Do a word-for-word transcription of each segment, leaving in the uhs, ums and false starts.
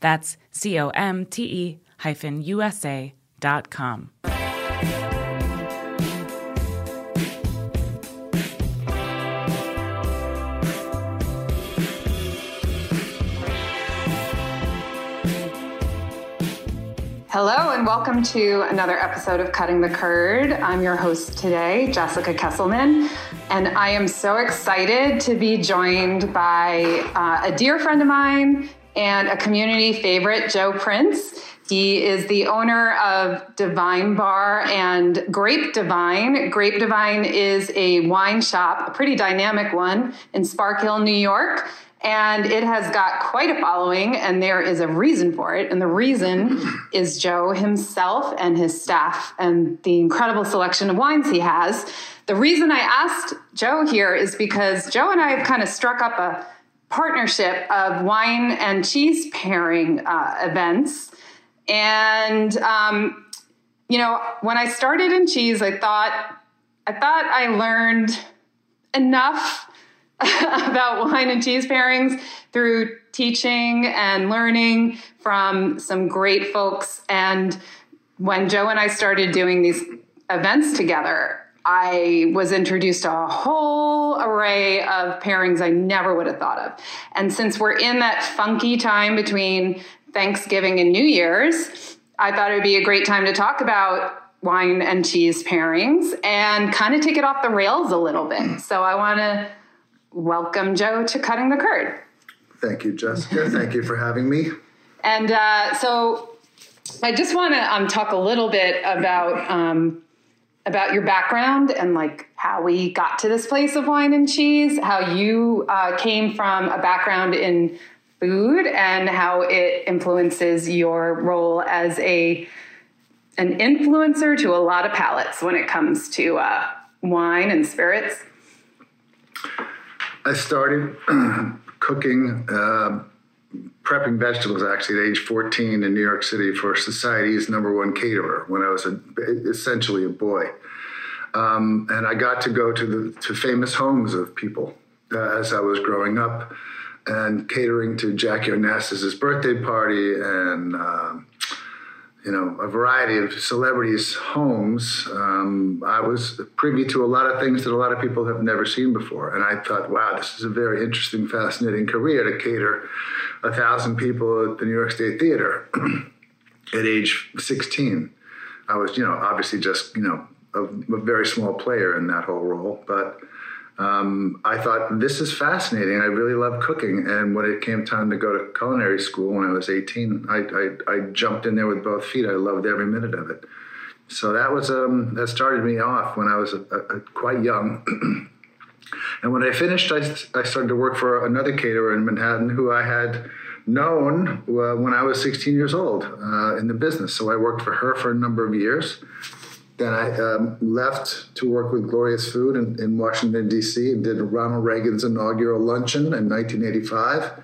That's C-O-M-T-E hyphen USA dot com. Hello and welcome to another episode of Cutting the Curd. I'm your host today, Jessica Kesselman, and I am so excited to be joined by uh, a dear friend of mine and a community favorite, Joe Printz. He is the owner of D'Vine Bar and Grape D'Vine. Grape D'Vine is a wine shop, a pretty dynamic one, in Sparkill, New York. And it has got quite a following, and there is a reason for it. And the reason is Joe himself and his staff and the incredible selection of wines he has. The reason I asked Joe here is because Joe and I have kind of struck up a partnership of wine and cheese pairing uh, events. And, um, you know, when I started in cheese, I thought I thought I learned enough about wine and cheese pairings through teaching and learning from some great folks. And when Joe and I started doing these events together, I was introduced to a whole array of pairings I never would have thought of. And since we're in that funky time between Thanksgiving and New Year's, I thought it would be a great time to talk about wine and cheese pairings and kind of take it off the rails a little bit. So I want to welcome Joe to Cutting the Curd. Thank you, Jessica. Thank you for having me. And uh, so I just want to um, talk a little bit about um, about your background and like how we got to this place of wine and cheese, how you uh, came from a background in food and how it influences your role as a an influencer to a lot of palates when it comes to uh, wine and spirits. I started cooking, uh, prepping vegetables actually at age fourteen in New York City for society's number one caterer when I was a, essentially a boy. Um, and I got to go to the to famous homes of people uh, as I was growing up and catering to Jackie Onassis' birthday party and, uh, you know, a variety of celebrities' homes. Um, I was privy to a lot of things that a lot of people have never seen before. And I thought, wow, this is a very interesting, fascinating career to cater a thousand people at the New York State Theater at age sixteen. I was, you know, obviously just, you know, a, a very small player in that whole role. But um, I thought, this is fascinating. I really love cooking. And when it came time to go to culinary school when I was eighteen, I, I, I jumped in there with both feet. I loved every minute of it. So that was um, that started me off when I was a, a, quite young. And when I finished, I, I started to work for another caterer in Manhattan who I had known uh, when I was sixteen years old uh, in the business. So I worked for her for a number of years. Then I um, left to work with Glorious Food in, in Washington, D C, and did Ronald Reagan's inaugural luncheon in nineteen eighty-five.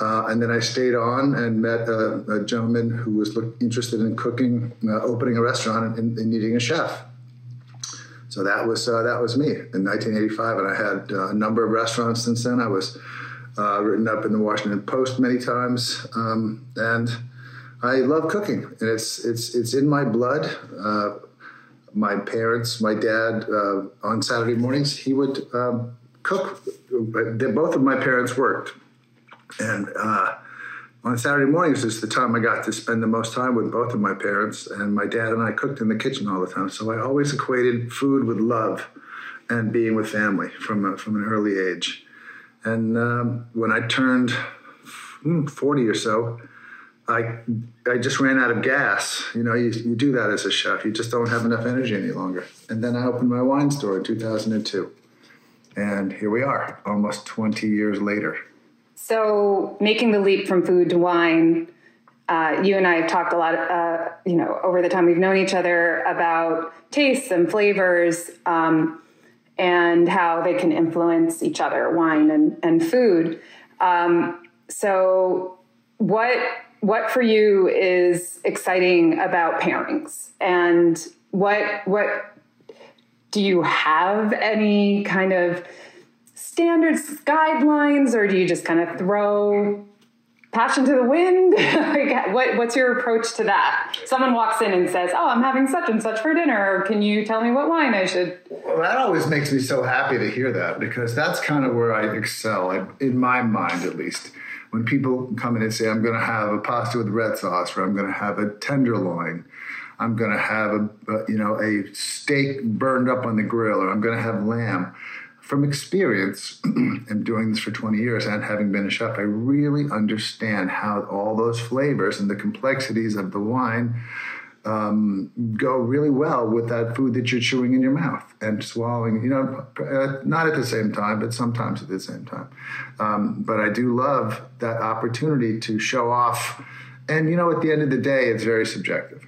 Uh, and then I stayed on and met a, a gentleman who was look, interested in cooking, uh, opening a restaurant and, and needing a chef. So that was uh, that was me in nineteen eighty-five, and I had uh, a number of restaurants since then. I was uh, written up in the Washington Post many times, um, and I love cooking, and it's it's it's in my blood. Uh, my parents, my dad, uh, on Saturday mornings he would um, cook. Both of my parents worked, and uh, on Saturday mornings is the time I got to spend the most time with both of my parents, and my dad and I cooked in the kitchen all the time. So I always equated food with love and being with family from a, from an early age. And um, when I turned forty or so, I I just ran out of gas. You know, you, you do that as a chef. You just don't have enough energy any longer. And then I opened my wine store in two thousand two. And here we are, almost twenty years later. So making the leap from food to wine, uh, you and I have talked a lot, uh, you know, over the time we've known each other about tastes and flavors um, and how they can influence each other, wine and, and food. Um, so what... What for you is exciting about pairings, and what what do you have any kind of standards, guidelines, or do you just kind of throw passion to the wind? Like, what what's your approach to that? Someone walks in and says, "Oh, I'm having such and such for dinner. Can you tell me what wine I should?" Well, that always makes me so happy to hear that, because that's kind of where I excel, in my mind at least. When people come in and say, I'm going to have a pasta with red sauce, or I'm going to have a tenderloin, I'm going to have a, a, you know, a steak burned up on the grill, or I'm going to have lamb. From experience, and doing this for twenty years and having been a chef, I really understand how all those flavors and the complexities of the wine um, go really well with that food that you're chewing in your mouth and swallowing, you know, not at the same time, but sometimes at the same time. Um, but I do love that opportunity to show off. And, you know, at the end of the day, it's very subjective.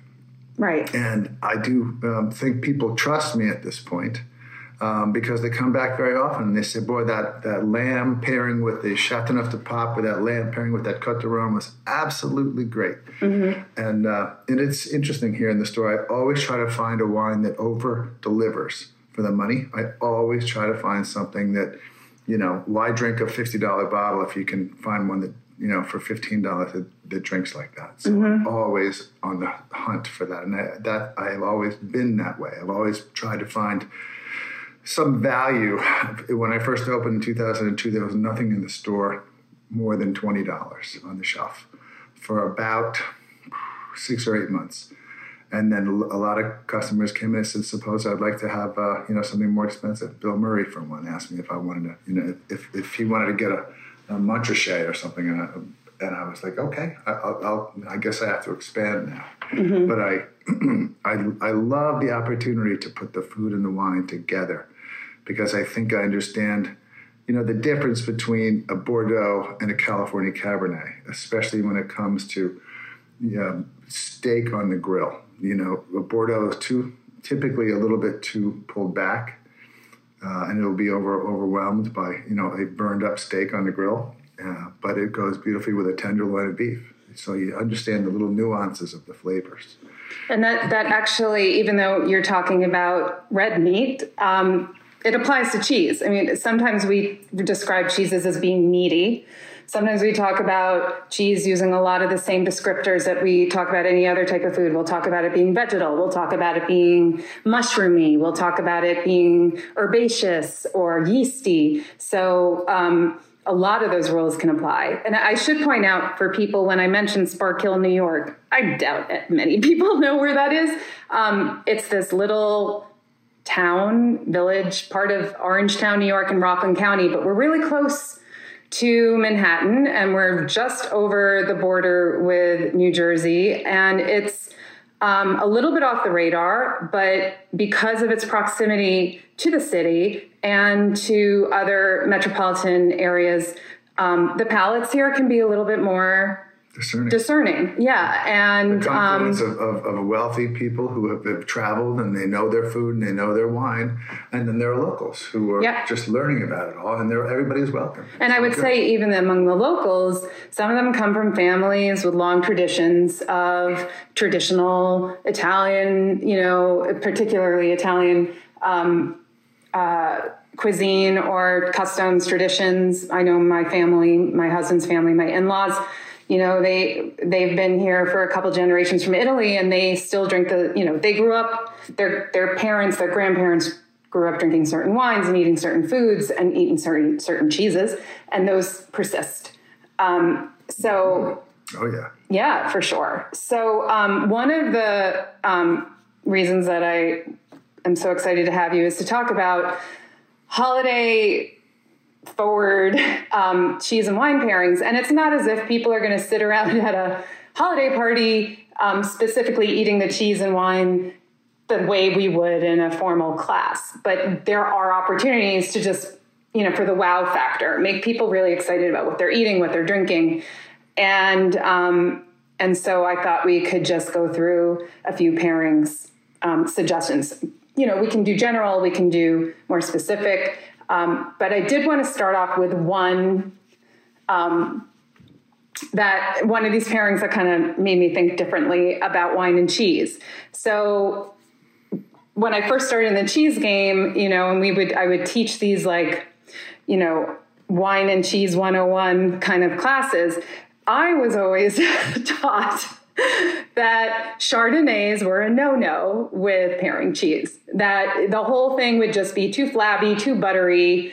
Right. And I do um, think people trust me at this point um, because they come back very often and they say, boy, that, that lamb pairing with the Chateauneuf-du-Pape, or that lamb pairing with that Côtes du Rhône was absolutely great. Mm-hmm. And, uh, and it's interesting here in the store, I always try to find a wine that over-delivers. For the money, I always try to find something that, you know, why drink a fifty dollar bottle if you can find one that, you know, for fifteen dollars that, that drinks like that. So mm-hmm. I'm always on the hunt for that. And I, that I have always been that way. I've always tried to find some value. When I first opened in two thousand two, there was nothing in the store more than twenty dollars on the shelf for about six or eight months. And then a lot of customers came in and said, suppose I'd like to have, uh, you know, something more expensive. Bill Murray, for one, asked me if I wanted to, you know, if, if he wanted to get a, a Montrachet or something. And I, and I was like, okay, I, I'll, I guess I have to expand now. Mm-hmm. But I, I, I love the opportunity to put the food and the wine together, because I think I understand, you know, the difference between a Bordeaux and a California Cabernet, especially when it comes to you know, steak on the grill. You know, Bordeaux is too, typically a little bit too pulled back, uh, and it'll be over overwhelmed by, you know, a burned up steak on the grill. Uh, but it goes beautifully with a tenderloin of beef. So you understand the little nuances of the flavors. And that, that actually, even though you're talking about red meat, um, it applies to cheese. I mean, sometimes we describe cheeses as being meaty. Sometimes we talk about cheese using a lot of the same descriptors that we talk about any other type of food. We'll talk about it being vegetal. We'll talk about it being mushroomy. We'll talk about it being herbaceous or yeasty. So um, a lot of those rules can apply. And I should point out for people, when I mentioned Sparkill, New York, I doubt that many people know where that is. Um, it's this little town, village, part of Orangetown, New York, and Rockland County, but we're really close to Manhattan, and we're just over the border with New Jersey, and it's um, a little bit off the radar, but because of its proximity to the city and to other metropolitan areas, um, the palates here can be a little bit more discerning. discerning. Yeah. And the confluence um, of, of, of wealthy people who have, have traveled, and they know their food and they know their wine. And then there are locals who are yeah. just learning about it all, and they're, everybody's welcome. And it's I would good. say even among the locals, some of them come from families with long traditions of traditional Italian, you know, particularly Italian um, uh, cuisine or customs, traditions. I know my family, my husband's family, my in-laws, you know, they, they've been here for a couple generations from Italy, and they still drink the, you know, they grew up, their, their parents, their grandparents grew up drinking certain wines and eating certain foods and eating certain, certain cheeses, and those persist. Um, so, oh yeah. Yeah, for sure. So, um, one of the, um, reasons that I am so excited to have you is to talk about holiday forward um, cheese and wine pairings. And it's not as if people are going to sit around at a holiday party um, specifically eating the cheese and wine the way we would in a formal class. But there are opportunities to just, you know, for the wow factor, make people really excited about what they're eating, what they're drinking. And, um, and so I thought we could just go through a few pairings, um, suggestions. You know, we can do general, we can do more specific. Um, but I did want to start off with one, um, that one of these pairings that kind of made me think differently about wine and cheese. So when I first started in the cheese game, you know, and we would, I would teach these like, you know, wine and cheese one oh one kind of classes. I was always taught that Chardonnays were a no-no with pairing cheese, that the whole thing would just be too flabby, too buttery.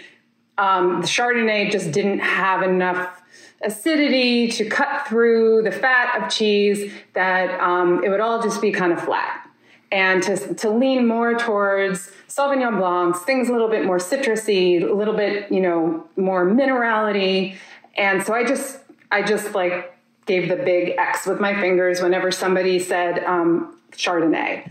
Um, the Chardonnay just didn't have enough acidity to cut through the fat of cheese, that um, it would all just be kind of flat. And to, to lean more towards Sauvignon Blancs, things a little bit more citrusy, a little bit, you know, more minerality. And so I just, I just like... gave the big X with my fingers whenever somebody said um, Chardonnay.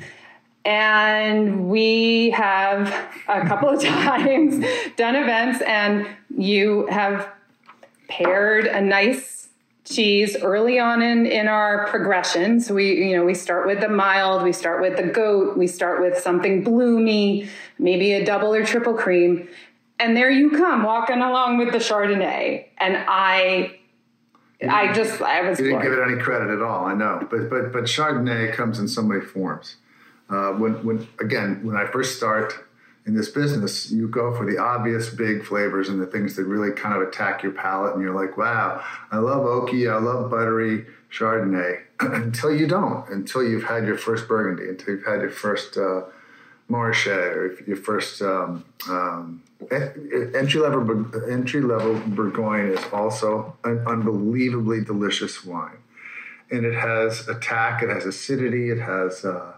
And we have a couple of times done events, and you have paired a nice cheese early on in, in our progression. So we, you know, we start with the mild, we start with the goat, we start with something bloomy, maybe a double or triple cream. And there you come walking along with the Chardonnay. And I... I just, I was. You didn't give it any credit at all, I know. But but but Chardonnay comes in so many forms. Uh, when when again, when I first start in this business, you go for the obvious big flavors and the things that really kind of attack your palate, and you're like, wow, I love oaky, I love buttery Chardonnay. Until you don't, until you've had your first Burgundy, until you've had your first uh, Montrachet, or your first um, um, entry level entry level Bourgogne is also an unbelievably delicious wine, and it has attack, it has acidity, it has uh,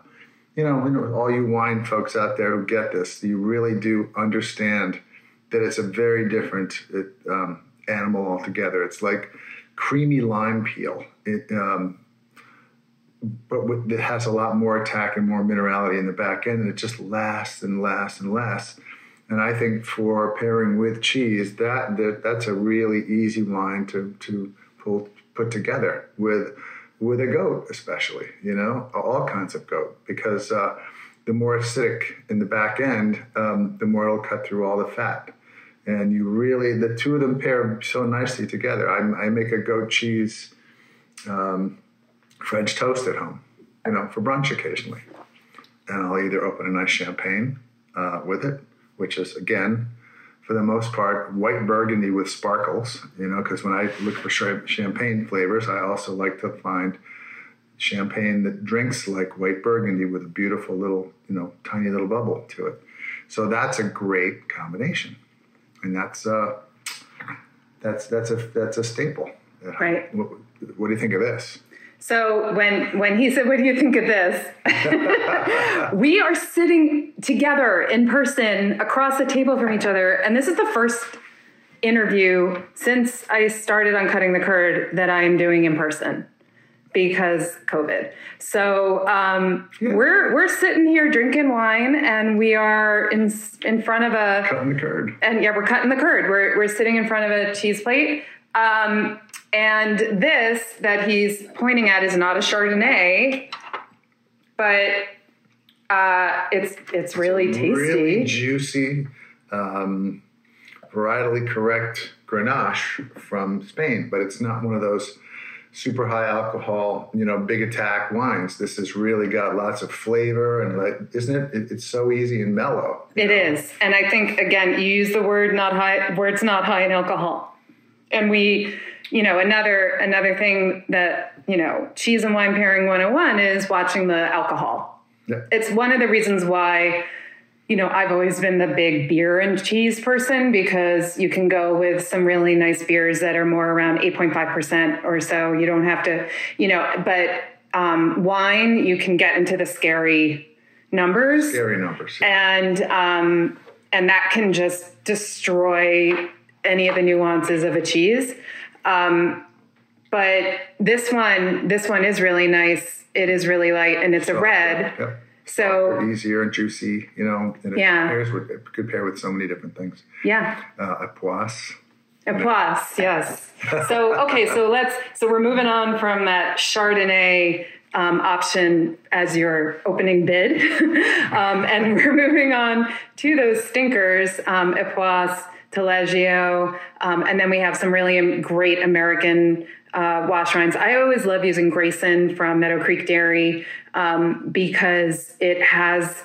you know, all you wine folks out there who get this, you really do understand that it's a very different it, um, animal altogether. It's like creamy lime peel. It um, but with, it has a lot more attack and more minerality in the back end, and it just lasts and lasts and lasts. And I think for pairing with cheese, that, that that's a really easy wine to to pull, put together with with a goat, especially, you know, all kinds of goat, because uh, the more acidic in the back end, um, the more it'll cut through all the fat. And you really, the two of them pair so nicely together. I, I make a goat cheese um, French toast at home, you know, for brunch occasionally. And I'll either open a nice champagne uh, with it, which is, again, for the most part, white Burgundy with sparkles, you know, because when I look for champagne flavors, I also like to find champagne that drinks like white Burgundy with a beautiful little, you know, tiny little bubble to it. So that's a great combination. And that's uh, that's that's a that's a staple. Right. What, what do you think of this? So when, when he said, what do you think of this? We are sitting together in person across the table from each other. And this is the first interview since I started on Cutting the Curd that I am doing in person because COVID. So um, yeah. we're we're sitting here drinking wine, and we are in in front of a... Cutting the curd. And yeah, we're cutting the curd. We're, we're sitting in front of a cheese plate. Um, and this that he's pointing at is not a Chardonnay, but uh, it's it's really it's tasty, really juicy, um, varietally correct Grenache from Spain. But it's not one of those super high alcohol, you know, big attack wines. This has really got lots of flavor, and like, isn't it, it? It's so easy and mellow. It know? is, and I think again, you use the word not high. Words not high in alcohol, and we, you know, another another thing that you know, cheese and wine pairing one oh one is watching the alcohol. Yeah. It's one of the reasons why. You know, I've always been the big beer and cheese person because you can go with some really nice beers that are more around eight point five percent or so. You don't have to, you know, but um, wine, you can get into the scary numbers. Scary numbers. Yeah. And, um, and that can just destroy any of the nuances of a cheese. Um, but this one, this one is really nice. It is really light and it's so, a red. Yeah. So easier and juicy, you know, and it, yeah. pairs with, it could pair with so many different things. Yeah. Uh, Epoisse. Epoisse, yes. So, okay, so let's, so we're moving on from that Chardonnay um, option as your opening bid. um, and we're moving on to those stinkers, um, Epoisse, Taleggio, um, and then we have some really great American uh, wash wines. I always love using Grayson from Meadow Creek Dairy um, because it has,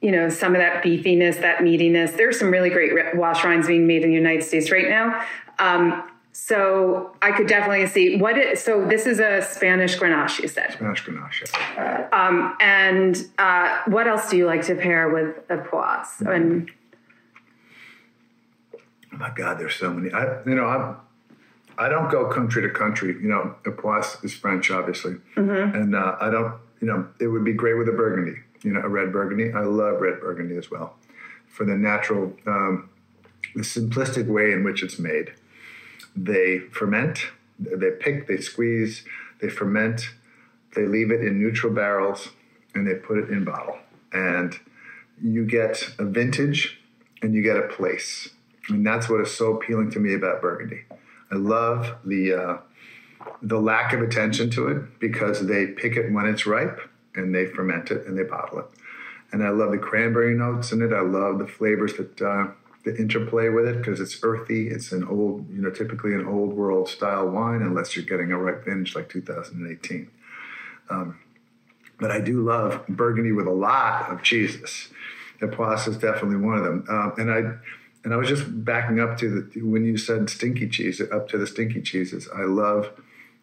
you know, some of that beefiness, that meatiness. There's some really great wash wines being made in the United States right now. Um, so I could definitely see what it, so this is a Spanish Grenache, you said. Spanish Grenache. Yeah. Um, and uh, what else do you like to pair with Epoisse? Mm-hmm. And oh my God, there's so many. I, you know, I'm, I don't go country to country. You know, Epoisse is French, obviously. Mm-hmm. And uh, I don't, you know, it would be great with a Burgundy, you know, a red Burgundy. I love red Burgundy as well for the natural, um, the simplistic way in which it's made. They ferment, they pick, they squeeze, they ferment, they leave it in neutral barrels, and they put it in bottle. And you get a vintage and you get a place. And that's what is so appealing to me about Burgundy. I love the uh, the lack of attention to it because they pick it when it's ripe and they ferment it and they bottle it. And I love the cranberry notes in it. I love the flavors that uh, that interplay with it because it's earthy. It's an old, you know, typically an old world style wine unless you're getting a ripe vintage like two thousand eighteen. Um, but I do love Burgundy with a lot of cheeses. Epoisse is definitely one of them. Um, and I... And I was just backing up to the, when you said stinky cheese, up to the stinky cheeses. I love,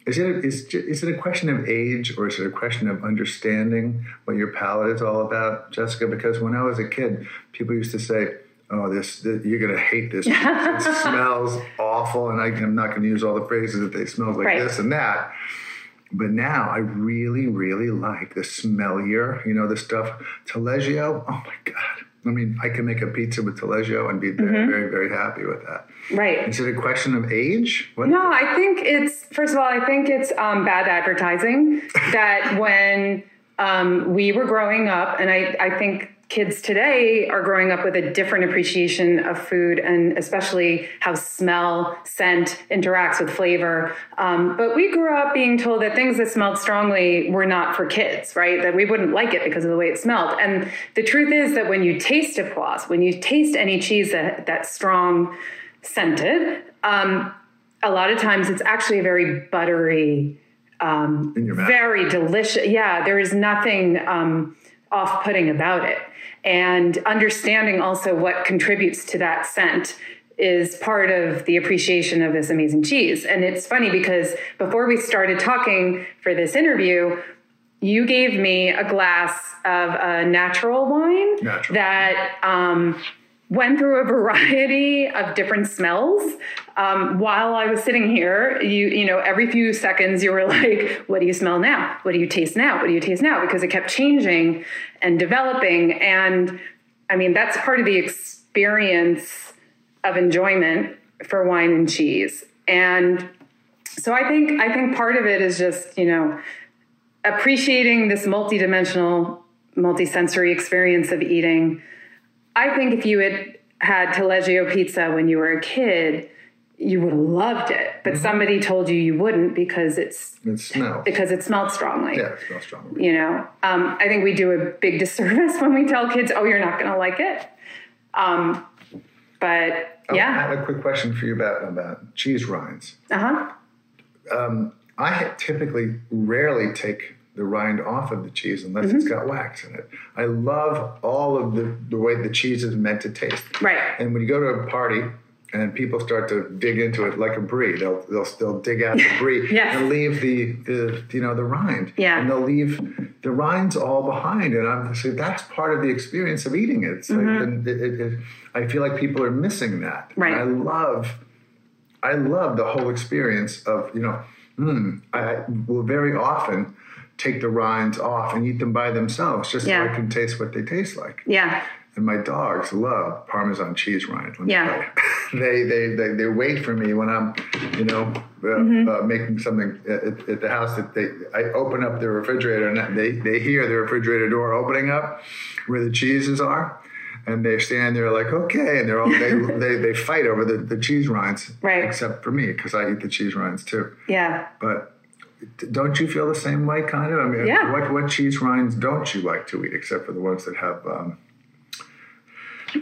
is it, a, is, is it a question of age or is it a question of understanding what your palate is all about, Jessica? Because when I was a kid, people used to say, oh, this, this you're going to hate this. It smells awful. And I, I'm not going to use all the phrases that they smell like right. this and that. But now I really, really like the smellier, you know, the stuff. Taleggio, oh my God. I mean, I can make a pizza with Taleggio and be very, mm-hmm. very, very happy with that. Right. Is it a question of age? What no, I think it's, first of all, I think it's um, bad advertising that when um, we were growing up, and I, I think kids today are growing up with a different appreciation of food and especially how smell, scent interacts with flavor. Um, but we grew up being told that things that smelled strongly were not for kids, right? That we wouldn't like it because of the way it smelled. And the truth is that when you taste Epoisse, when you taste any cheese that, that's strong scented, um, a lot of times it's actually a very buttery, um, In your mouth. very delicious. Yeah, there is nothing um, off-putting about it. And understanding also what contributes to that scent is part of the appreciation of this amazing cheese. And it's funny because before we started talking for this interview, you gave me a glass of a natural wine natural. that um, went through a variety of different smells. Um, while I was sitting here, you you know, every few seconds you were like, what do you smell now? What do you taste now? What do you taste now? Because it kept changing and developing. And I mean, that's part of the experience of enjoyment for wine and cheese. And so I think, I think part of it is just, you know, appreciating this multidimensional, multi-sensory experience of eating. I think if you had had Taleggio pizza when you were a kid, you would have loved it, but mm-hmm. somebody told you you wouldn't because it's it smelled because it smelled strongly. Yeah, it smells strongly. You know, um, I think we do a big disservice when we tell kids, "Oh, you're not going to like it." Um, but yeah, I have a quick question for you about about cheese rinds. Uh huh. Um, I typically rarely take the rind off of the cheese unless mm-hmm. it's got wax in it. I love all of the, the way the cheese is meant to taste. Right. And when you go to a party and people start to dig into it like a brie, they'll they'll still dig out the brie yes. and leave the, the you know the rind. Yeah. And they'll leave the rinds all behind. And obviously that's part of the experience of eating it. It's mm-hmm. like, it, it, it I feel like people are missing that. Right. And I love I love the whole experience of, you know, mm, I will very often take the rinds off and eat them by themselves just yeah. so I can taste what they taste like. Yeah. And my dogs love Parmesan cheese rind. Let me yeah. tell you. they, they they they wait for me when I'm, you know, uh, mm-hmm. uh, making something at, at the house. That they I open up the refrigerator and they they hear the refrigerator door opening up where the cheeses are. And they stand there like, okay, and they're all they they, they fight over the, the cheese rinds, right? Except for me, because I eat the cheese rinds too. Yeah. But don't you feel the same way, kind of? I mean, yeah. what what cheese rinds don't you like to eat, except for the ones that have? Um,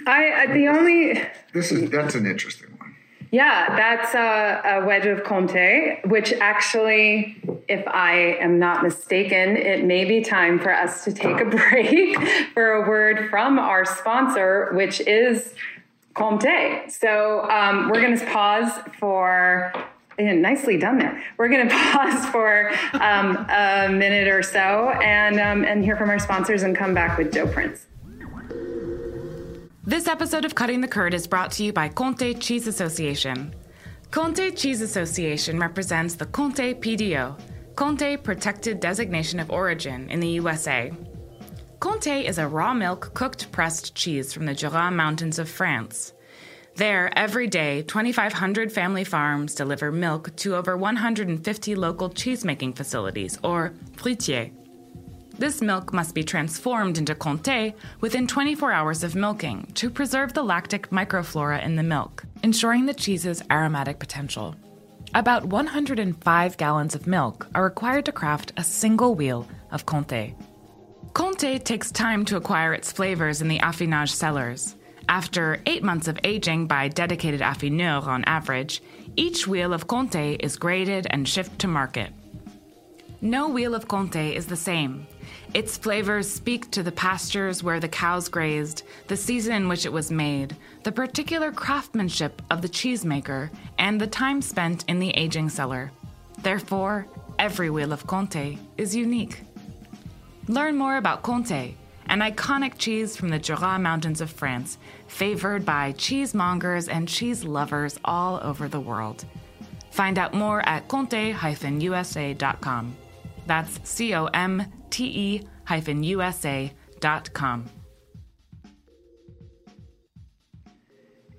I, I the this, only this is that's an interesting one. Yeah, that's a, a wedge of Comté, which actually, if I am not mistaken, it may be time for us to take a break for a word from our sponsor, which is Comté. So um, we're going to pause for, yeah, nicely done there. We're going to pause for um, a minute or so and, um, and hear from our sponsors and come back with Joe Printz. This episode of Cutting the Curd is brought to you by Comté Cheese Association. Comté Cheese Association represents the Comté P D O, Comté Protected Designation of Origin in the U S A. Comté is a raw milk cooked pressed cheese from the Jura Mountains of France. There, every day, twenty-five hundred family farms deliver milk to over one hundred fifty local cheesemaking facilities, or fruitiers. This milk must be transformed into Comté within twenty-four hours of milking to preserve the lactic microflora in the milk, ensuring the cheese's aromatic potential. About one hundred five gallons of milk are required to craft a single wheel of Comté. Comté takes time to acquire its flavors in the affinage cellars. After eight months of aging by dedicated affineurs on average, each wheel of Comté is graded and shipped to market. No wheel of Comté is the same. Its flavors speak to the pastures where the cows grazed, the season in which it was made, the particular craftsmanship of the cheesemaker, and the time spent in the aging cellar. Therefore, every wheel of Comté is unique. Learn more about Comté, an iconic cheese from the Jura Mountains of France, favored by cheesemongers and cheese lovers all over the world. Find out more at comté dash u s a dot com. That's C-O-M-T-E hyphen USA dot com.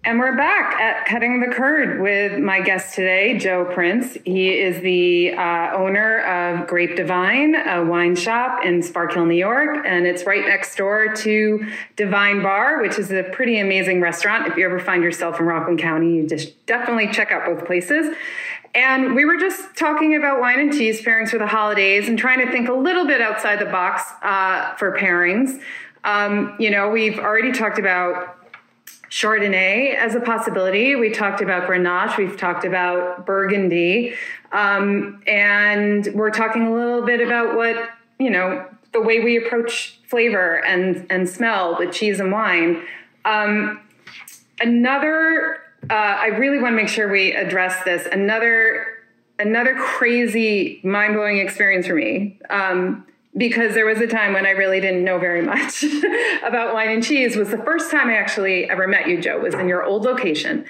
And we're back at Cutting the Curd with my guest today, Joe Printz. He is the uh, owner of Grape D'Vine, a wine shop in Sparkill, New York, and it's right next door to D'Vine Bar, which is a pretty amazing restaurant. If you ever find yourself in Rockland County, you just definitely check out both places. And we were just talking about wine and cheese pairings for the holidays and trying to think a little bit outside the box uh, for pairings. Um, you know, we've already talked about Chardonnay as a possibility. We talked about Grenache. We've talked about Burgundy. Um, and we're talking a little bit about what, you know, the way we approach flavor and, and smell with cheese and wine. Um, another, uh, I really want to make sure we address this. Another, another crazy, mind-blowing experience for me. Um, Because there was a time when I really didn't know very much about wine and cheese. Was the first time I actually ever met you, Joe, was in your old location.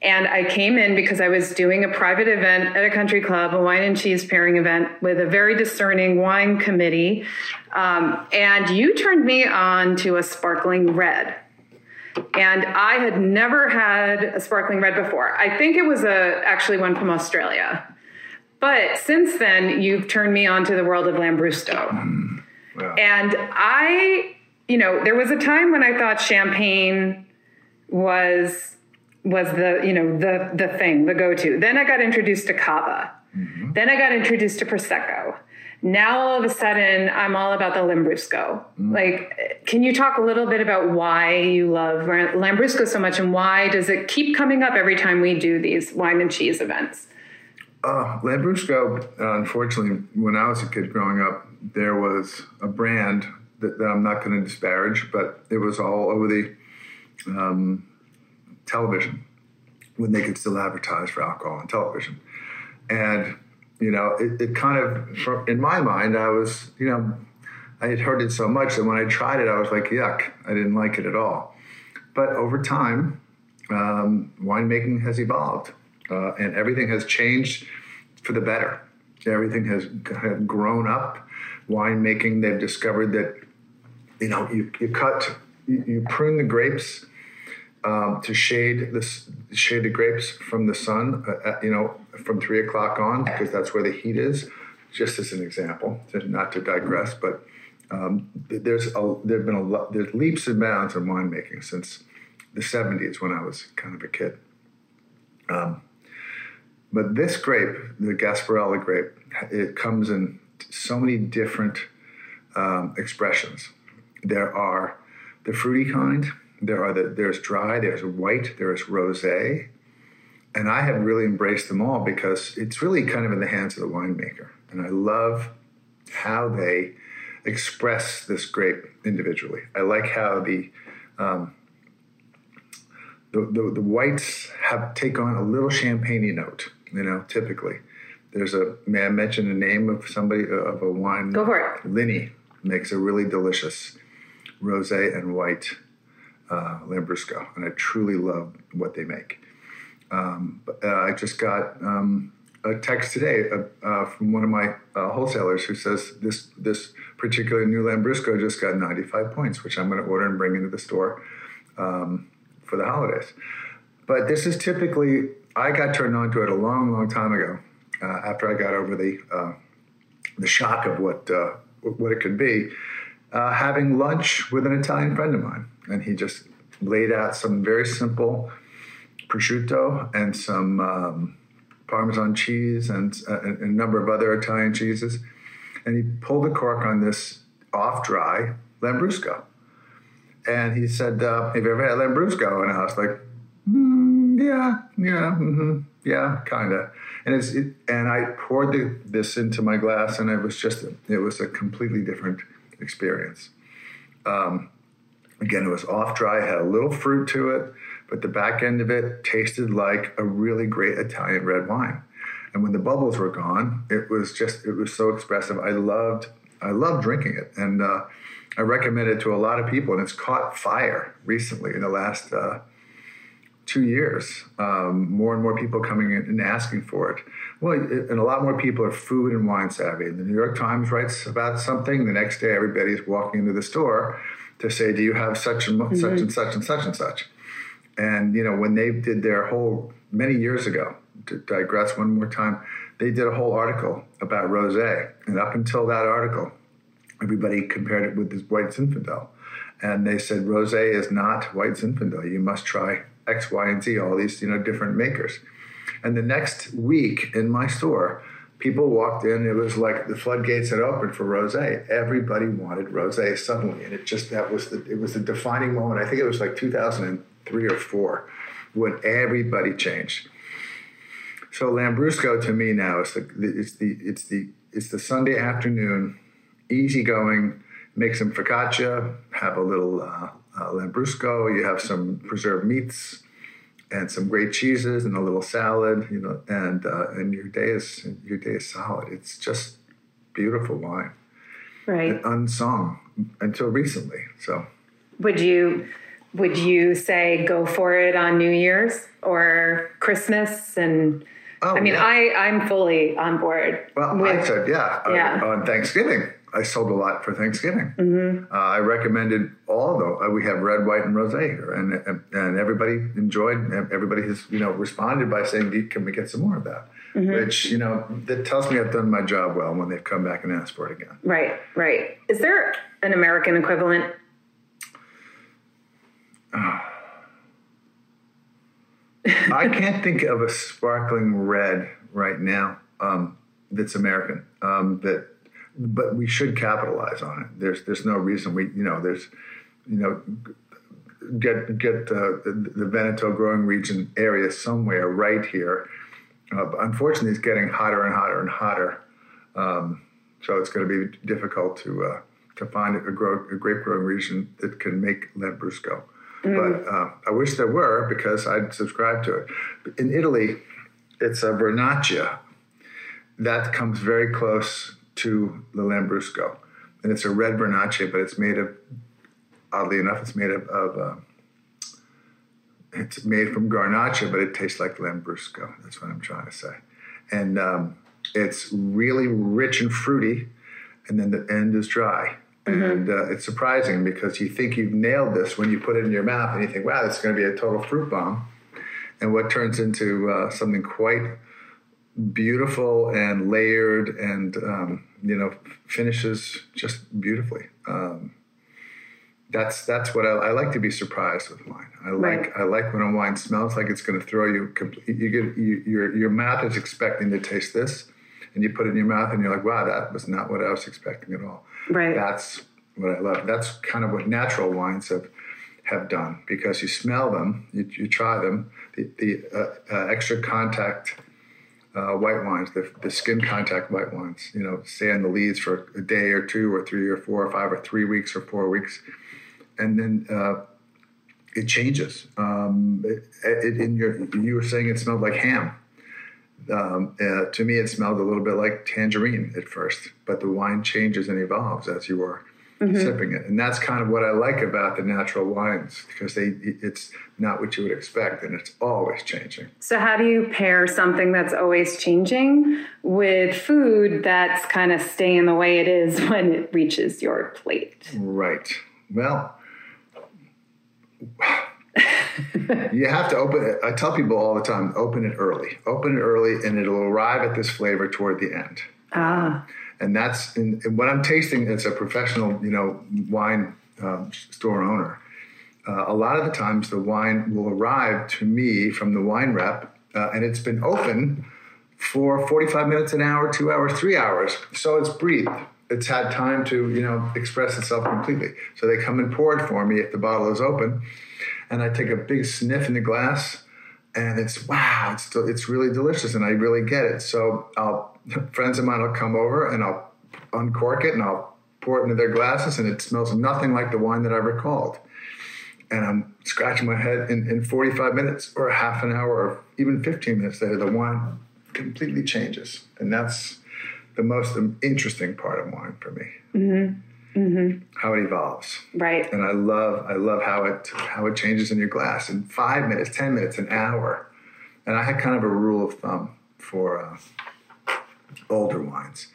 And I came in because I was doing a private event at a country club, a wine and cheese pairing event with a very discerning wine committee. Um, and you turned me on to a sparkling red. And I had never had a sparkling red before. I think it was a, actually one from Australia. But since then, you've turned me on to the world of Lambrusco. Mm, wow. And I, you know, there was a time when I thought champagne was, was the, you know, the, the thing, the go-to. Then I got introduced to Cava. Mm-hmm. Then I got introduced to Prosecco. Now, all of a sudden, I'm all about the Lambrusco. Mm. Like, can you talk a little bit about why you love Lambrusco so much and why does it keep coming up every time we do these wine and cheese events? Uh, Lambrusco, uh, unfortunately, when I was a kid growing up, there was a brand that, that I'm not going to disparage, but it was all over the um, television when they could still advertise for alcohol on television. And, you know, it, it kind of, in my mind, I was, you know, I had heard it so much that when I tried it, I was like, yuck, I didn't like it at all. But over time, um, winemaking has evolved. Uh, and everything has changed for the better. Everything has kind of grown up. Winemaking, they've discovered that, you know, you, you cut, you, you prune the grapes um, to shade the, shade the grapes from the sun, uh, at, you know, from three o'clock on, because that's where the heat is, just as an example, to, not to digress. But um, there's a, there've been a lot, there's leaps and bounds in winemaking since the seventies when I was kind of a kid. Um, But this grape, the Gasparilla grape, it comes in so many different um, expressions. There are the fruity kind. There are the there's dry. There's white. There's rosé, and I have really embraced them all because it's really kind of in the hands of the winemaker. And I love how they express this grape individually. I like how the um, the, the the whites have take on a little champagne-y note. You know, typically, there's a, may I mention the name of somebody, of a wine? Go for it. Linnie makes a really delicious rosé and white uh, Lambrusco, and I truly love what they make. Um, but, uh, I just got um, a text today uh, uh, from one of my uh, wholesalers who says this, this particular new Lambrusco just got ninety-five points, which I'm going to order and bring into the store um, for the holidays. But this is typically... I got turned on to it a long, long time ago uh, after I got over the uh, the shock of what uh, what it could be, uh, having lunch with an Italian friend of mine. And he just laid out some very simple prosciutto and some um, Parmesan cheese and, uh, and a number of other Italian cheeses. And he pulled the cork on this off-dry Lambrusco. And he said, uh, have you ever had Lambrusco? And I was like, Yeah, yeah, mm-hmm, yeah, kind of. And it's it, and I poured the, this into my glass, and it was just a, it was a completely different experience. Um, again, it was off dry, had a little fruit to it, but the back end of it tasted like a really great Italian red wine. And when the bubbles were gone, it was just it was so expressive. I loved I loved drinking it, and uh, I recommend it to a lot of people. And it's caught fire recently in the last. Uh, two years, um, more and more people coming in and asking for it. Well, it, and a lot more people are food and wine savvy. The New York Times writes about something. The next day, everybody's walking into the store to say, do you have such and mm-hmm. such and such and such and such? And, you know, when they did their whole, many years ago, to digress one more time, they did a whole article about rosé. And up until that article, everybody compared it with this white Zinfandel. And they said, rosé is not white Zinfandel. You must try X, Y, and Z, all these, you know, different makers. And the next week in my store, people walked in. It was like the floodgates had opened for rosé. Everybody wanted rosé suddenly. And it just, that was the, it was the defining moment. I think it was like two thousand three or four when everybody changed. So Lambrusco to me now is the, it's the, it's the, it's the Sunday afternoon, easygoing, make some focaccia, have a little, uh, Uh, Lambrusco, you have some preserved meats and some great cheeses and a little salad, you know, and uh, and your day is your day is solid. It's just beautiful wine, right? And unsung until recently. So, would you would you say go for it on New Year's or Christmas? And oh, I mean, yeah. I I'm fully on board. Well, with, I said yeah, yeah. Uh, on Thanksgiving. I sold a lot for Thanksgiving. Mm-hmm. Uh, I recommended all though. Uh, we have red, white, and rosé here, and, and and everybody enjoyed. Everybody has you know responded by saying, "Can we get some more of that?" Mm-hmm. Which you know that tells me I've done my job well when they've come back and asked for it again. Right, right. Is there an American equivalent? Uh, I can't think of a sparkling red right now um, that's American. Um, that. But we should capitalize on it. There's there's no reason we you know there's you know get get the the Veneto growing region area somewhere right here Uh, but unfortunately, it's getting hotter and hotter and hotter. Um, so it's going to be difficult to uh, to find a, grow, a grape growing region that can make Lambrusco. Mm. But uh, I wish there were, because I'd subscribe to it. In Italy, it's a Vernaccia that comes very close to the Lambrusco. And it's a red Vernaccia, but it's made of, oddly enough, it's made of, of uh, it's made from Garnacha, but it tastes like Lambrusco. That's what I'm trying to say. And um, it's really rich and fruity, and then the end is dry. Mm-hmm. And uh, it's surprising, because you think you've nailed this when you put it in your mouth, and you think, wow, that's going to be a total fruit bomb. And what turns into uh, something quite beautiful and layered, and, um, you know, finishes just beautifully. Um, That's that's what I, I like to be surprised with wine. I like right. I like when a wine smells like it's going to throw you. Complete, you get you, your your mouth is expecting to taste this, and you put it in your mouth, and you're like, wow, that was not what I was expecting at all. Right. That's what I love. That's kind of what natural wines have have done, because you smell them, you, you try them. The, the uh, uh, extra contact uh, white wines, the the skin contact white wines. You know, stay in the leaves for a day or two or three or four or five or three weeks or four weeks. And then uh, it changes. Um, it, it, in your, you were saying it smelled like ham. Um, uh, to me, it smelled a little bit like tangerine at first, but the wine changes and evolves as you are mm-hmm. sipping it. And that's kind of what I like about the natural wines, because they it's not what you would expect, and it's always changing. So how do you pair something that's always changing with food that's kind of staying the way it is when it reaches your plate? Right. Well... you have to open it. I tell people all the time, open it early. Open it early, and it'll arrive at this flavor toward the end. Ah. And that's in, in what I'm tasting as a professional, you know, wine um, store owner. Uh, a lot of the times, the wine will arrive to me from the wine rep, uh, and it's been open for forty-five minutes, an hour, two hours, three hours. So it's breathed. It's had time to, you know, express itself completely. So they come and pour it for me if the bottle is open. And I take a big sniff in the glass, and it's, wow, it's still, it's really delicious, and I really get it. So I'll, friends of mine will come over, and I'll uncork it, and I'll pour it into their glasses, and it smells nothing like the wine that I recalled. And I'm scratching my head in, in forty-five minutes or half an hour or even fifteen minutes later, the wine completely changes. And that's the most interesting part of wine for me, mm-hmm. Mm-hmm. how it evolves. Right. And I love, I love how it, how it changes in your glass in five minutes, ten minutes, an hour. And I had kind of a rule of thumb for uh, older wines.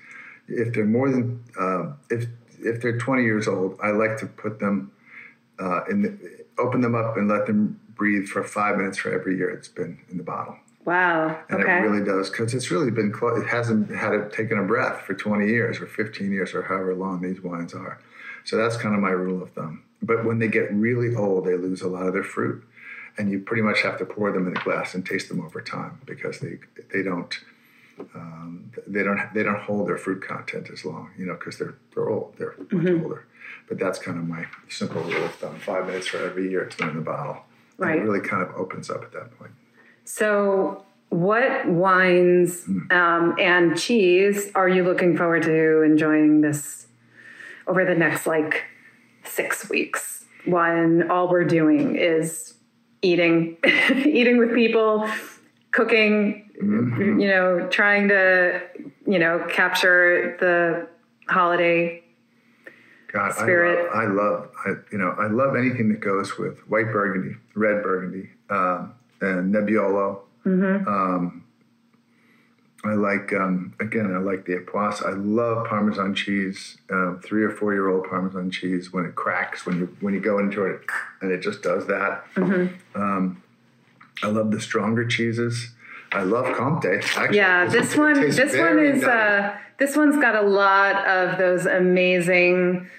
If they're more than, uh, if, if they're twenty years old, I like to put them uh, in the, open them up and let them breathe for five minutes for every year it's been in the bottle. Wow. And okay. It really does, because it's really been close. It hasn't had it taken a breath for twenty years or fifteen years or however long these wines are. So that's kind of my rule of thumb. But when they get really old, they lose a lot of their fruit, and you pretty much have to pour them in the glass and taste them over time, because they they don't um, they don't they don't hold their fruit content as long, you know, because they're they're old, they're much mm-hmm. older. But that's kind of my simple rule of thumb: five minutes for every year it's been in the bottle. Right. And it really kind of opens up at that point. So what wines um, and cheese are you looking forward to enjoying this over the next, like, six weeks when all we're doing is eating, eating with people, cooking, mm-hmm. you know, trying to, you know, capture the holiday God, spirit? I love, I love, I, you know, I love anything that goes with white Burgundy, red Burgundy, um, and Nebbiolo. Mm-hmm. Um, I like, um, again, I like the Epoisse. I love Parmesan cheese, uh, three or four-year-old Parmesan cheese, when it cracks, when you when you go into it, and it just does that. Mm-hmm. Um, I love the stronger cheeses. I love Comté. Actually, yeah, this one, this one is, uh, this one's got a lot of those amazing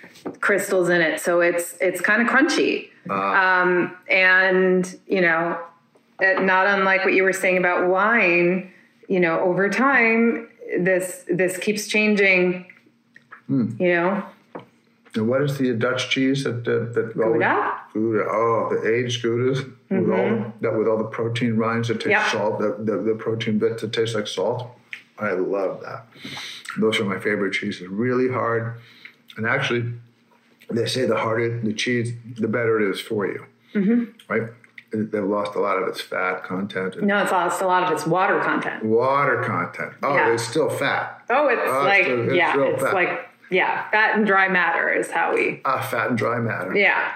crystals in it, so it's it's kind of crunchy, uh, um, and you know. Not unlike what you were saying about wine, you know, over time, this this keeps changing, mm. you know. And what is the Dutch cheese that... that, that Gouda? Gouda. Oh, the aged Goudas. with mm-hmm. all that with all the protein rinds that taste yep. salt, the, the, the protein bits that taste like salt. I love that. Those are my favorite cheeses. Really hard, and actually, they say the harder the cheese, the better it is for you. Mm-hmm. Right? They've lost a lot of its fat content. And no, it's lost a lot of its water content. Water content. Oh, yeah. It's still fat. Oh, it's oh, like, it's still, it's yeah, it's fat. like, yeah, fat and dry matter is how we. Ah, fat and dry matter. Yeah.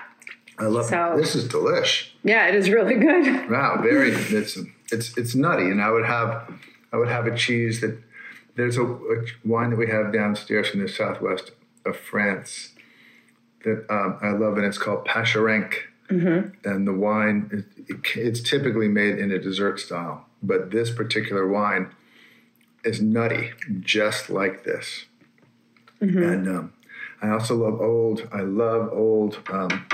I love so, it. This is delish. Yeah, it is really good. Wow, very, it's, it's, it's nutty. And I would have, I would have a cheese that, there's a, a wine that we have downstairs in the southwest of France that um, I love, and it's called Pacherenc. Mm-hmm. And the wine, it, it's typically made in a dessert style, but this particular wine is nutty, just like this. Mm-hmm. And um, I also love old, I love old um,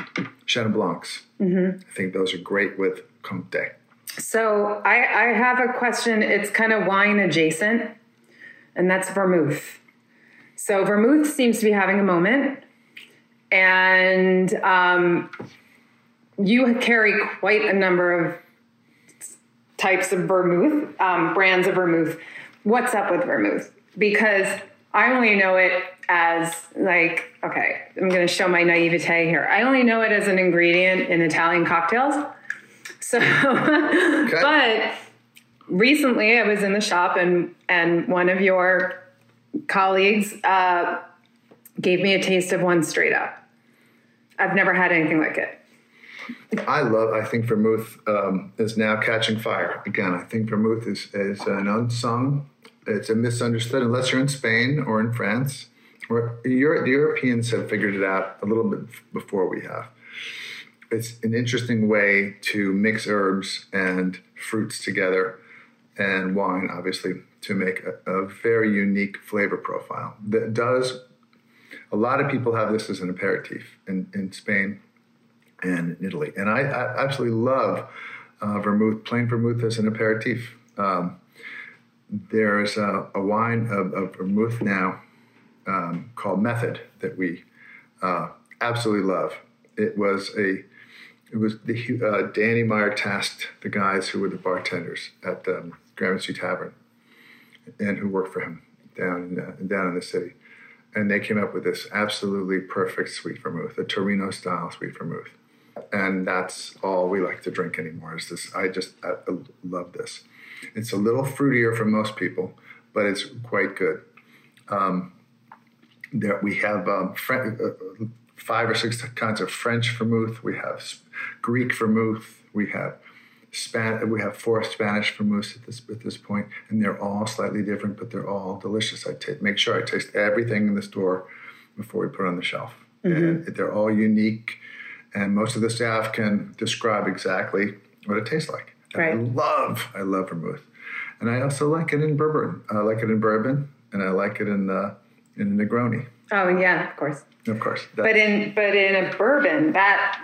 Chenin Blancs. Mm-hmm. I think those are great with Comté. So I, I have a question. It's kind of wine adjacent, and that's vermouth. So vermouth seems to be having a moment, and um, you carry quite a number of types of vermouth, um, brands of vermouth. What's up with vermouth? Because I only know it as like, okay, I'm going to show my naivete here. I only know it as an ingredient in Italian cocktails. So, okay. But recently I was in the shop and, and one of your colleagues uh, gave me a taste of one straight up. I've never had anything like it. I love, I think vermouth um, is now catching fire. Again, I think vermouth is, is an unsung, it's a misunderstood, unless you're in Spain or in France. Or Europe, the Europeans have figured it out a little bit before we have. It's an interesting way to mix herbs and fruits together and wine, obviously, to make a, a very unique flavor profile. That does, a lot of people have this as an aperitif in, in Spain and in Italy. And I, I absolutely love uh, vermouth, plain vermouth as an aperitif. Um, there is a, a wine of, of vermouth now um, called Method that we uh, absolutely love. It was a, it was the uh, Danny Meyer tasked the guys who were the bartenders at the um, Gramercy Tavern and who worked for him down in, uh, down in the city. And they came up with this absolutely perfect sweet vermouth, a Torino-style sweet vermouth. And that's all we like to drink anymore. Is this? I just I, I love this. It's a little fruitier for most people, but it's quite good. Um, there we have um, French, uh, five or six kinds of French vermouth. We have Greek vermouth. We have Span. We have four Spanish vermouths at this at this point, and they're all slightly different, but they're all delicious. I t- make sure I taste everything in the store before we put it on the shelf, mm-hmm. and they're all unique. And most of the staff can describe exactly what it tastes like. Right. I love, I love vermouth, and I also like it in bourbon. I like it in bourbon, and I like it in uh, in Negroni. Oh yeah, of course. Of course. But in but in a bourbon, that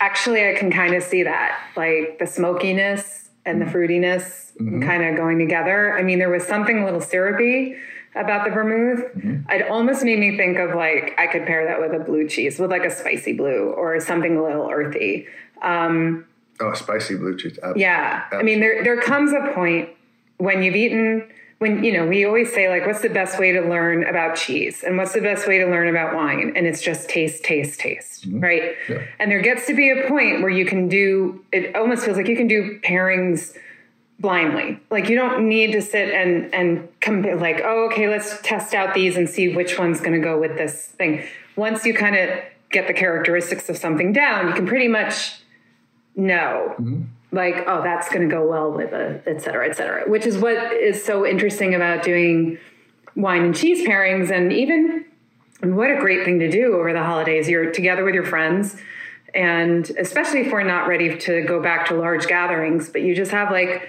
actually I can kind of see that, like the smokiness and the fruitiness mm-hmm. kind of going together. I mean, there was something a little syrupy about the vermouth. Mm-hmm. It almost made me think of like, I could pair that with a blue cheese, with like a spicy blue or something a little earthy. Um, oh, spicy blue cheese. Absolutely. Yeah. Absolutely. I mean, there, there comes a point when you've eaten, when, you know, we always say like, what's the best way to learn about cheese and what's the best way to learn about wine? And it's just taste, taste, taste. Mm-hmm. Right. Yeah. And there gets to be a point where you can do, it almost feels like you can do pairings blindly. Like you don't need to sit and, and compare like, oh, okay, let's test out these and see which one's going to go with this thing. Once you kind of get the characteristics of something down, you can pretty much know mm-hmm. like, oh, that's going to go well with a, et cetera, et cetera, which is what is so interesting about doing wine and cheese pairings. And even and what a great thing to do over the holidays. You're together with your friends, and especially if we're not ready to go back to large gatherings, but you just have like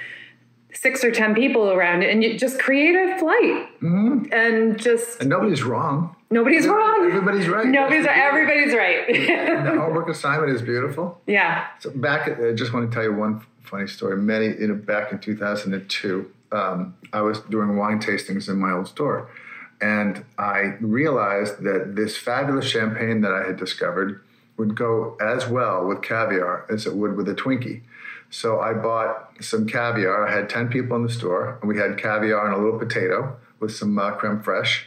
six or ten people around and you just create a flight mm-hmm. and just... And nobody's wrong. Nobody's wrong. Everybody's right. Nobody's Everybody's right. The homework assignment is beautiful. Yeah. So back, at, I just want to tell you one funny story. Many, you know, back in two thousand two, um, I was doing wine tastings in my old store. And I realized that this fabulous champagne that I had discovered would go as well with caviar as it would with a Twinkie. So I bought some caviar. I had ten people in the store, and we had caviar and a little potato with some uh, creme fraiche,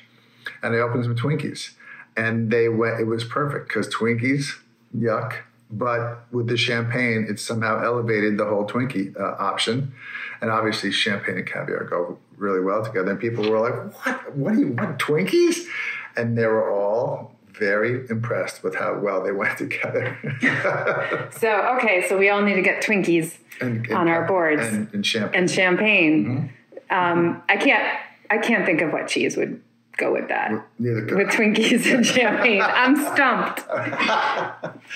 and I opened some Twinkies. And they went, it was perfect, because Twinkies, yuck. But with the champagne, it somehow elevated the whole Twinkie uh, option. And obviously, champagne and caviar go really well together. And people were like, what? What do you want, Twinkies? And they were all very impressed with how well they went together. So, okay, so we all need to get Twinkies and, and, on our boards. And, and champagne. And champagne. Mm-hmm. Um, I can't, I can't think of what cheese would go with that. Neither with Twinkies and champagne. I'm stumped.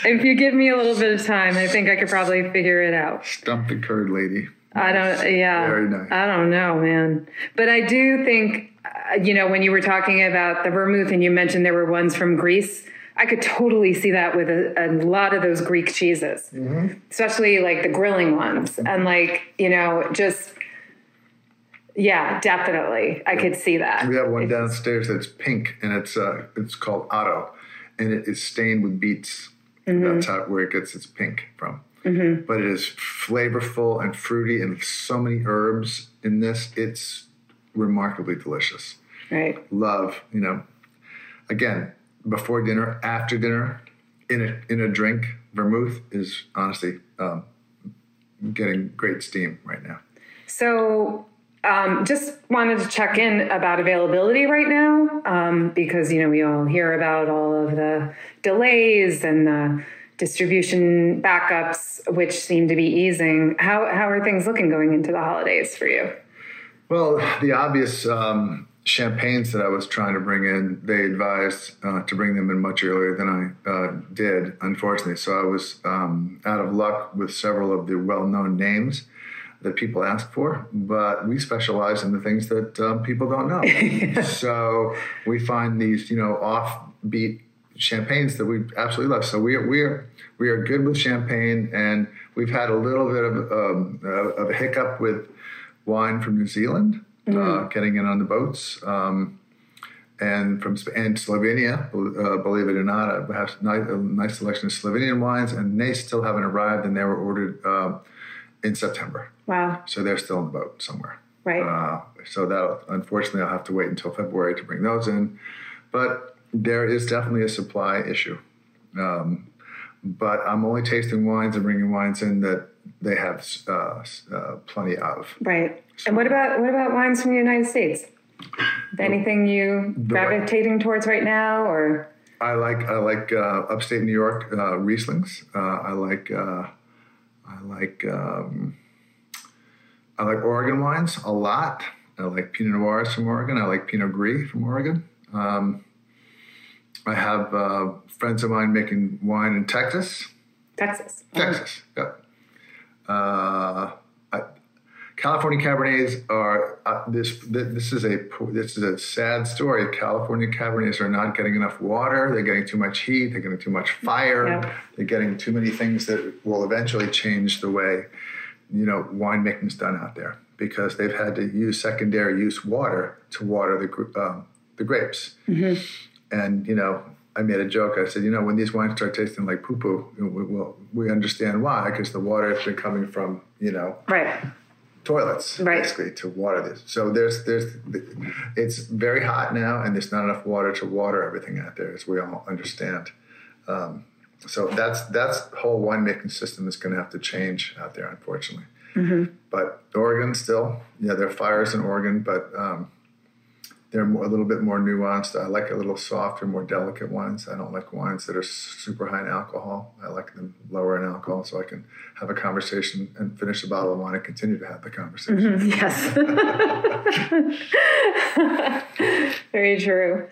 If you give me a little bit of time, I think I could probably figure it out. Stump the curd lady. I don't, yeah. Very nice. I don't know, man. But I do think, uh, you know, when you were talking about the vermouth and you mentioned there were ones from Greece, I could totally see that with a, a lot of those Greek cheeses, mm-hmm. especially like the grilling ones. Mm-hmm. And like, you know, just, yeah, definitely. I yeah. could see that. We have one downstairs that's pink and it's, uh, it's called Otto, and it is stained with beets. Mm-hmm. That's how, where it gets its pink from. Mm-hmm. But it is flavorful and fruity, and so many herbs in this. It's remarkably delicious. Right. Love, you know, again, before dinner, after dinner, in a in a drink, vermouth is honestly um, getting great steam right now. So um, just wanted to check in about availability right now um, because, you know, we all hear about all of the delays and the distribution backups, which seem to be easing. How how are things looking going into the holidays for you? Well, the obvious um, champagnes that I was trying to bring in, they advised uh, to bring them in much earlier than I uh, did, unfortunately. So I was um, out of luck with several of the well-known names that people ask for, but we specialize in the things that um, people don't know. So we find these, you know, offbeat champagnes that we absolutely love. So we are, we are, we are good with champagne, and we've had a little bit of, um, of a hiccup with wine from New Zealand, mm. uh, getting in on the boats, um, and from and Slovenia, uh, believe it or not, I have a nice selection of Slovenian wines, and they still haven't arrived, and they were ordered uh, in September. Wow. So they're still on the boat somewhere. Right. Uh, so that, unfortunately, I'll have to wait until February to bring those in. But there is definitely a supply issue, um, but I'm only tasting wines and bringing wines in that they have uh, uh, plenty of. Right. So, and what about what about wines from the United States? Anything you gravitating towards right now, or I like I like uh, upstate New York uh, Rieslings. Uh, I like uh, I like um, I like Oregon wines a lot. I like Pinot Noirs from Oregon. I like Pinot Gris from Oregon. Um, I have uh, friends of mine making wine in Texas. Texas. Texas, yeah. Uh, I, California Cabernets are uh, this. This is a this is a sad story. California Cabernets are not getting enough water. They're getting too much heat. They're getting too much fire. Yep. They're getting too many things that will eventually change the way, you know, winemaking is done out there, because they've had to use secondary use water to water the uh, the grapes. Mm-hmm. And, you know, I made a joke. I said, you know, when these wines start tasting like poo-poo, we, we'll, we understand why, because the water has been coming from, you know, right. toilets, right. basically, to water this. So there's, there's, it's very hot now, and there's not enough water to water everything out there, as we all understand. Um, so that's, that's whole winemaking system is going to have to change out there, unfortunately. Mm-hmm. But Oregon still, yeah, there are fires in Oregon, but um they're more, a little bit more nuanced. I like a little softer, more delicate wines. I don't like wines that are super high in alcohol. I like them lower in alcohol, so I can have a conversation and finish a bottle of wine and continue to have the conversation. Mm-hmm. Yes. Very true.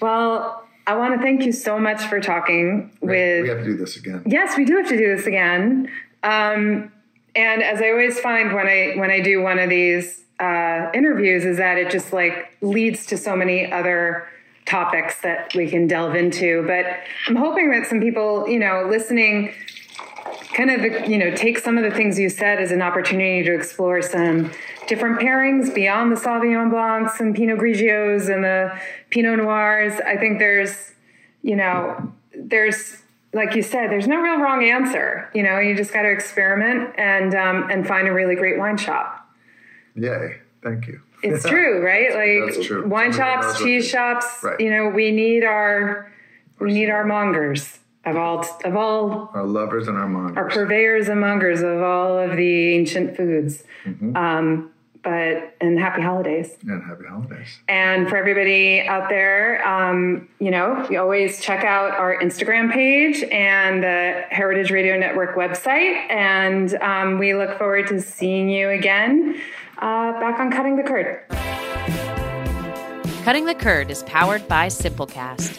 Well, I want to thank you so much for talking we, with... We have to do this again. Yes, we do have to do this again. Um, and as I always find when I when I do one of these uh, interviews is that it just like leads to so many other topics that we can delve into. But I'm hoping that some people, you know, listening kind of, you know, take some of the things you said as an opportunity to explore some different pairings beyond the Sauvignon Blancs and Pinot Grigios and the Pinot Noirs. I think there's, you know, there's like you said, there's no real wrong answer. You know, you just got to experiment and um, and find a really great wine shop. Yay. Thank you. It's yeah. true, right? Like that's true. wine Somebody shops, cheese shops, right. you know, we need our, we need our mongers of all, of all our lovers and our mongers, our purveyors and mongers of all of the ancient foods. Mm-hmm. Um, but, and happy holidays. And happy holidays. And for everybody out there, um, you know, you always check out our Instagram page and the Heritage Radio Network website. And um, we look forward to seeing you again uh, back on Cutting the Curd. Cutting the Curd is powered by Simplecast.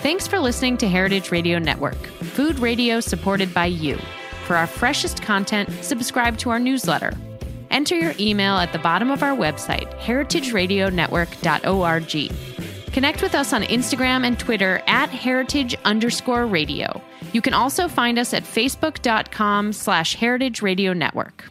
Thanks for listening to Heritage Radio Network, food radio supported by you. For our freshest content, subscribe to our newsletter. Enter your email at the bottom of our website, heritage radio network dot org. Connect with us on Instagram and Twitter at heritage underscore radio. You can also find us at facebook.com slash heritage radio network.